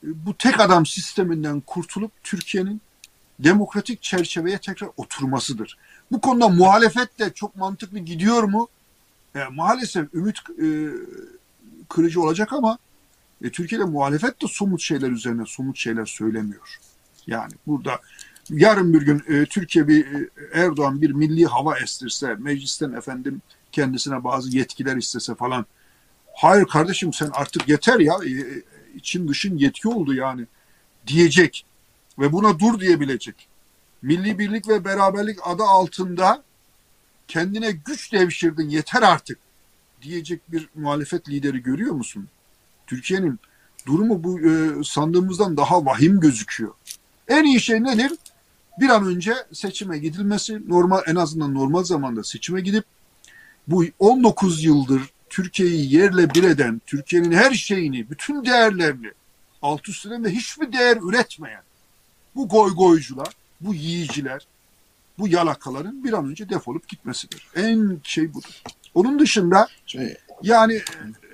bu tek adam sisteminden kurtulup Türkiye'nin demokratik çerçeveye tekrar oturmasıdır. Bu konuda muhalefet de çok mantıklı gidiyor mu? E, maalesef ümit e, kırıcı olacak ama e, Türkiye'de muhalefet de somut şeyler üzerine somut şeyler söylemiyor. Yani burada yarın bir gün e, Türkiye bir e, Erdoğan bir milli hava estirse, meclisten efendim kendisine bazı yetkiler istese falan. Hayır kardeşim sen artık yeter ya, için dışın yetki oldu yani diyecek ve buna dur diyebilecek. Milli birlik ve beraberlik adı altında kendine güç devşirdin, yeter artık diyecek bir muhalefet lideri görüyor musun? Türkiye'nin durumu bu e, sandığımızdan daha vahim gözüküyor. En iyi şey nedir? Bir an önce seçime gidilmesi, normal, en azından normal zamanda seçime gidip bu on dokuz yıldır Türkiye'yi yerle bir eden, Türkiye'nin her şeyini, bütün değerlerini alt üst eden ve hiçbir değer üretmeyen bu goygoycular, bu yiyiciler, bu yalakaların bir an önce defolup gitmesidir. En şey budur. Onun dışında şey, yani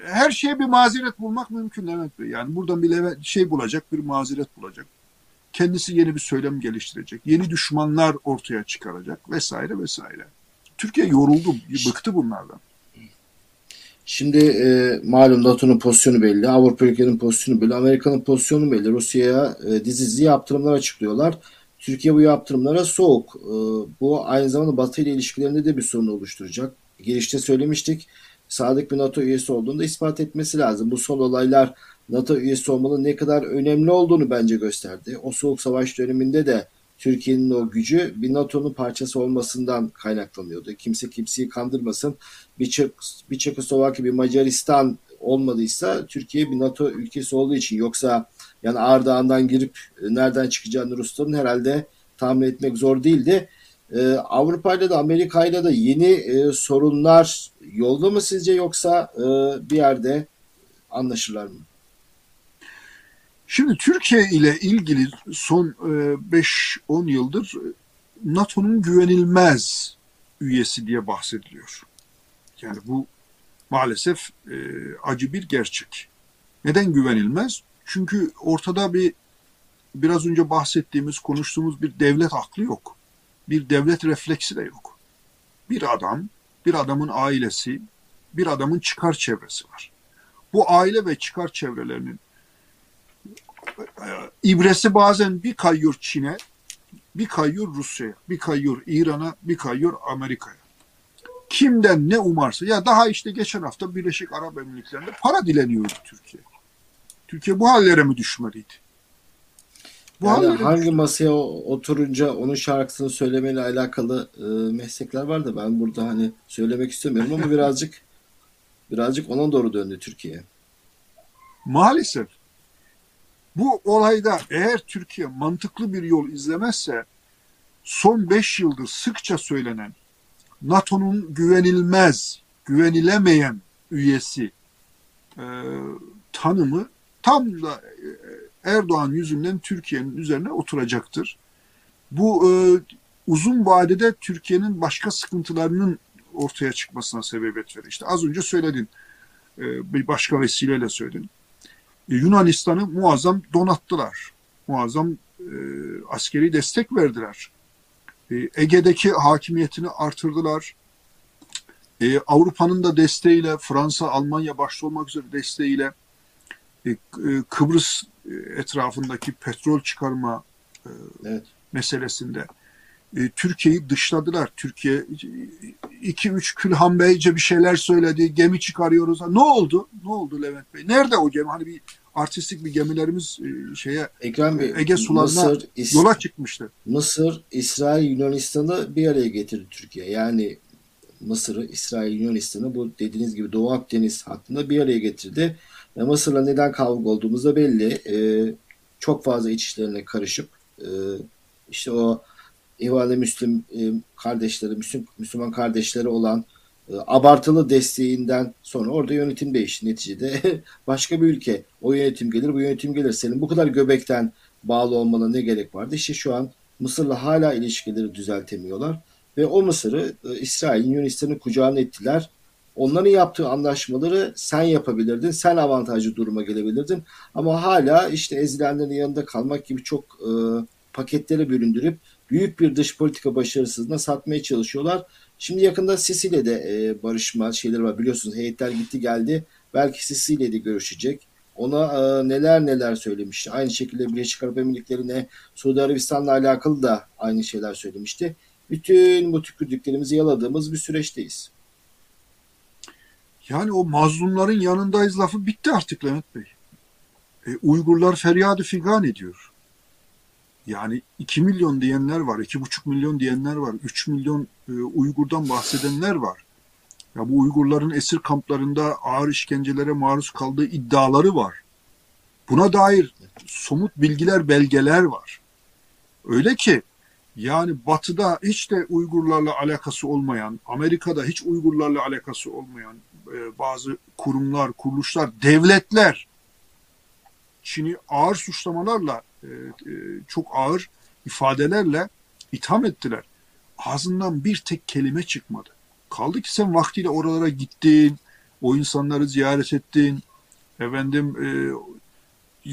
her şeye bir mazeret bulmak mümkün Mehmet Bey. Yani buradan bir şey bulacak, bir mazeret bulacak. Kendisi yeni bir söylem geliştirecek. Yeni düşmanlar ortaya çıkaracak vesaire vesaire. Türkiye yoruldu, bıktı bunlardan. Şimdi e, malum NATO'nun pozisyonu belli, Avrupa ülkelerinin pozisyonu belli, Amerika'nın pozisyonu belli. Rusya'ya e, dizi dizi yaptırımlar açıklıyorlar. Türkiye bu yaptırımlara soğuk. E, bu aynı zamanda Batı ile ilişkilerinde de bir sorun oluşturacak. Girişte söylemiştik, sadık bir NATO üyesi olduğunu da ispat etmesi lazım. Bu son olaylar NATO üyesi olmanın ne kadar önemli olduğunu bence gösterdi. O soğuk savaş döneminde de Türkiye'nin o gücü bir NATO'nun parçası olmasından kaynaklanıyordu. Kimse kimseyi kandırmasın. Bir, Çek, bir Çekoslovakya, bir Macaristan olmadıysa Türkiye bir NATO ülkesi olduğu için. Yoksa yani Ardahan'dan girip nereden çıkacağını Rusların herhalde tahmin etmek zor değildi. Ee, Avrupa'yla da Amerika'yla da yeni e, sorunlar yolda mı sizce, yoksa e, bir yerde anlaşırlar mı? Şimdi Türkiye ile ilgili son beş on yıldır NATO'nun güvenilmez üyesi diye bahsediliyor. Yani bu maalesef acı bir gerçek. Neden güvenilmez? Çünkü ortada bir biraz önce bahsettiğimiz, konuştuğumuz bir devlet aklı yok. Bir devlet refleksi de yok. Bir adam, bir adamın ailesi, bir adamın çıkar çevresi var. Bu aile ve çıkar çevrelerinin İbresi bazen bir kayıyor Çin'e, bir kayıyor Rusya'ya, bir kayıyor İran'a, bir kayıyor Amerika'ya. Kimden ne umarsa. Ya daha işte geçen hafta Birleşik Arap Emirlikleri'nde para dileniyordu Türkiye. Türkiye bu hallere mi düşmeliydi? Bu yani hallere hangi düşmeliydi? Masaya oturunca onun şarkısını söylemeyle alakalı e, meslekler var da ben burada hani söylemek istemiyorum ama birazcık birazcık ona doğru döndü Türkiye. Maalesef. Bu olayda eğer Türkiye mantıklı bir yol izlemezse, son beş yıldır sıkça söylenen NATO'nun güvenilmez, güvenilemeyen üyesi e, tanımı tam da Erdoğan yüzünden Türkiye'nin üzerine oturacaktır. Bu e, uzun vadede Türkiye'nin başka sıkıntılarının ortaya çıkmasına sebebiyet verir. İşte az önce söyledin, e, bir başka vesileyle söyledin. Yunanistan'ı muazzam donattılar. Muazzam e, askeri destek verdiler. E, Ege'deki hakimiyetini artırdılar. E, Avrupa'nın da desteğiyle, Fransa, Almanya başta olmak üzere desteğiyle e, e, Kıbrıs etrafındaki petrol çıkarma e, evet. meselesinde e, Türkiye'yi dışladılar. Türkiye iki üç külhanbeyce bir şeyler söyledi. Gemi çıkarıyoruz. Ne oldu? Ne oldu Levent Bey? Nerede o gemi? Hani bir artistik bir gemilerimiz şeye, Ekrem Bey, Ege sularına Mısır, yola çıkmıştı. Mısır, İsrail, Yunanistan'ı bir araya getirdi Türkiye. Yani Mısır'ı, İsrail, Yunanistan'ı bu dediğiniz gibi Doğu Akdeniz hattında bir araya getirdi. Ve Mısır'la neden kavga olduğumuz da belli. Ee, çok fazla iç işlerine karışıp e, işte o İhvan'da Müslüm e, kardeşleri, Müslüm, Müslüman kardeşleri olan abartılı desteğinden sonra orada yönetim değişti neticede. Başka bir ülke. O yönetim gelir, bu yönetim gelir. Senin bu kadar göbekten bağlı olmana ne gerek vardı? İşte şu an Mısır'la hala ilişkileri düzeltemiyorlar. Ve o Mısır'ı İsrail'in, Yunanistan'ın kucağına ettiler. Onların yaptığı anlaşmaları sen yapabilirdin. Sen avantajlı duruma gelebilirdin. Ama hala işte ezilenlerin yanında kalmak gibi çok e, paketlere bölündürüp büyük bir dış politika başarısızlığına satmaya çalışıyorlar. Şimdi yakında Sisi ile de e, barışma şeyleri var. Biliyorsunuz heyetler gitti geldi. Belki Sisi ile de görüşecek. Ona e, neler neler söylemişti. Aynı şekilde Birleşik Arap Emirlikleri'ne, Suudi Arabistan'la alakalı da aynı şeyler söylemişti. Bütün bu tükürdüklerimizi yaladığımız bir süreçteyiz. Yani o mazlumların yanındayız lafı bitti artık Levent Bey. E, Uygurlar feryadı figan ediyor. Yani iki milyon diyenler var, iki buçuk milyon diyenler var, üç milyon Uygur'dan bahsedenler var. Ya bu Uygurların esir kamplarında ağır işkencelere maruz kaldığı iddiaları var. Buna dair somut bilgiler, belgeler var. Öyle ki yani Batı'da hiç de Uygurlarla alakası olmayan, Amerika'da hiç Uygurlarla alakası olmayan e, bazı kurumlar, kuruluşlar, devletler Çin'i ağır suçlamalarla, e, e, çok ağır ifadelerle itham ettiler. Ağzından bir tek kelime çıkmadı. Kaldı ki sen vaktiyle oralara gittin, o insanları ziyaret ettin, efendim e,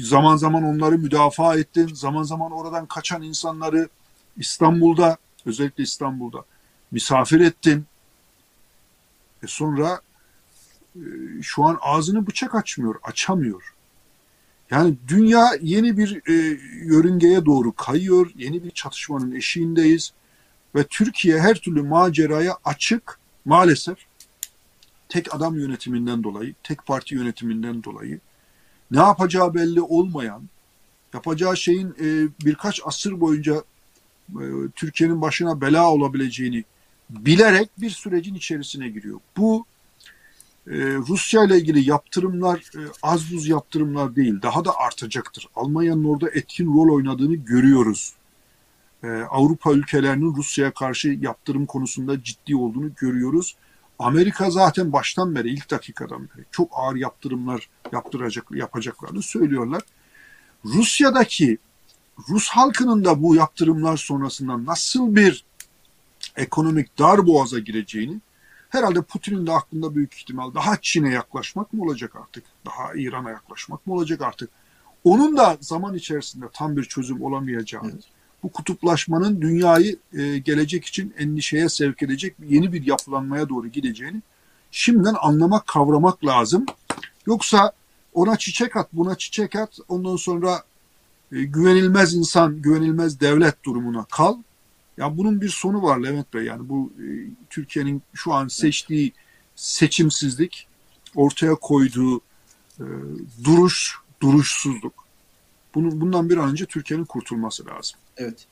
zaman zaman onları müdafaa ettin, zaman zaman oradan kaçan insanları İstanbul'da, özellikle İstanbul'da misafir ettin. E sonra e, şu an ağzını bıçak açmıyor, açamıyor. Yani dünya yeni bir e, yörüngeye doğru kayıyor, yeni bir çatışmanın eşiğindeyiz ve Türkiye her türlü maceraya açık maalesef. Tek adam yönetiminden dolayı, tek parti yönetiminden dolayı ne yapacağı belli olmayan, yapacağı şeyin e, birkaç asır boyunca e, Türkiye'nin başına bela olabileceğini bilerek bir sürecin içerisine giriyor. Bu e, Rusya ile ilgili yaptırımlar e, az buz yaptırımlar değil, daha da artacaktır. Almanya'nın orada etkin rol oynadığını görüyoruz. E, Avrupa ülkelerinin Rusya'ya karşı yaptırım konusunda ciddi olduğunu görüyoruz. Amerika zaten baştan beri, ilk dakikadan beri çok ağır yaptırımlar yaptıracak, yapacaklarını söylüyorlar. Rusya'daki Rus halkının da bu yaptırımlar sonrasında nasıl bir ekonomik darboğaza gireceğini, herhalde Putin'in de aklında büyük ihtimal daha Çin'e yaklaşmak mı olacak artık, daha İran'a yaklaşmak mı olacak artık, onun da zaman içerisinde tam bir çözüm olamayacağını, evet, bu kutuplaşmanın dünyayı e, gelecek için endişeye sevk edecek yeni bir yapılanmaya doğru gideceğini şimdiden anlamak, kavramak lazım. Yoksa ona çiçek at, buna çiçek at, ondan sonra e, güvenilmez insan, güvenilmez devlet durumuna kal. Ya bunun bir sonu var Levent Bey. Yani bu e, Türkiye'nin şu an seçtiği seçimsizlik, ortaya koyduğu e, duruş, duruşsuzluk. Bundan bir an önce Türkiye'nin kurtulması lazım. Evet.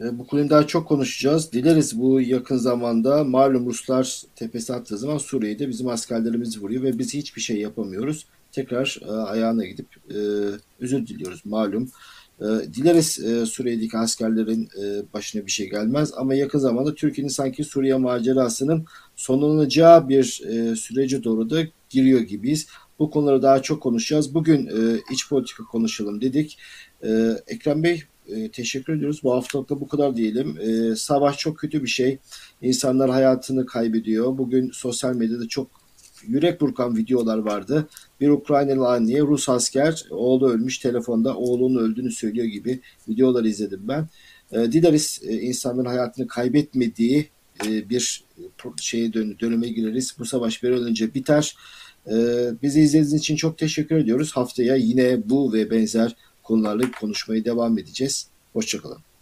Bu konuyu daha çok konuşacağız. Dileriz bu yakın zamanda, malum Ruslar tepesi attığı zaman Suriye'de bizim askerlerimiz vuruyor ve biz hiçbir şey yapamıyoruz. Tekrar ayağına gidip özür diliyoruz malum. Dileriz Suriye'deki askerlerin başına bir şey gelmez ama yakın zamanda Türkiye'nin sanki Suriye macerasının sonlanacağı bir sürece doğru da giriyor gibiyiz. Bu konuları daha çok konuşacağız. Bugün e, iç politika konuşalım dedik. E, Ekrem Bey e, teşekkür ediyoruz. Bu haftalık da bu kadar diyelim. E, savaş çok kötü bir şey. İnsanlar hayatını kaybediyor. Bugün sosyal medyada çok yürek burkan videolar vardı. Bir Ukraynalı anneye Rus asker oğlu ölmüş, telefonda oğlunun öldüğünü söylüyor gibi videolar izledim ben. E, dileriz e, insanların hayatını kaybetmediği e, bir şeye dön- dönüme gireriz. Bu savaş bir an önce biter. Bizi izlediğiniz için çok teşekkür ediyoruz. Haftaya yine bu ve benzer konularla konuşmaya devam edeceğiz. Hoşçakalın.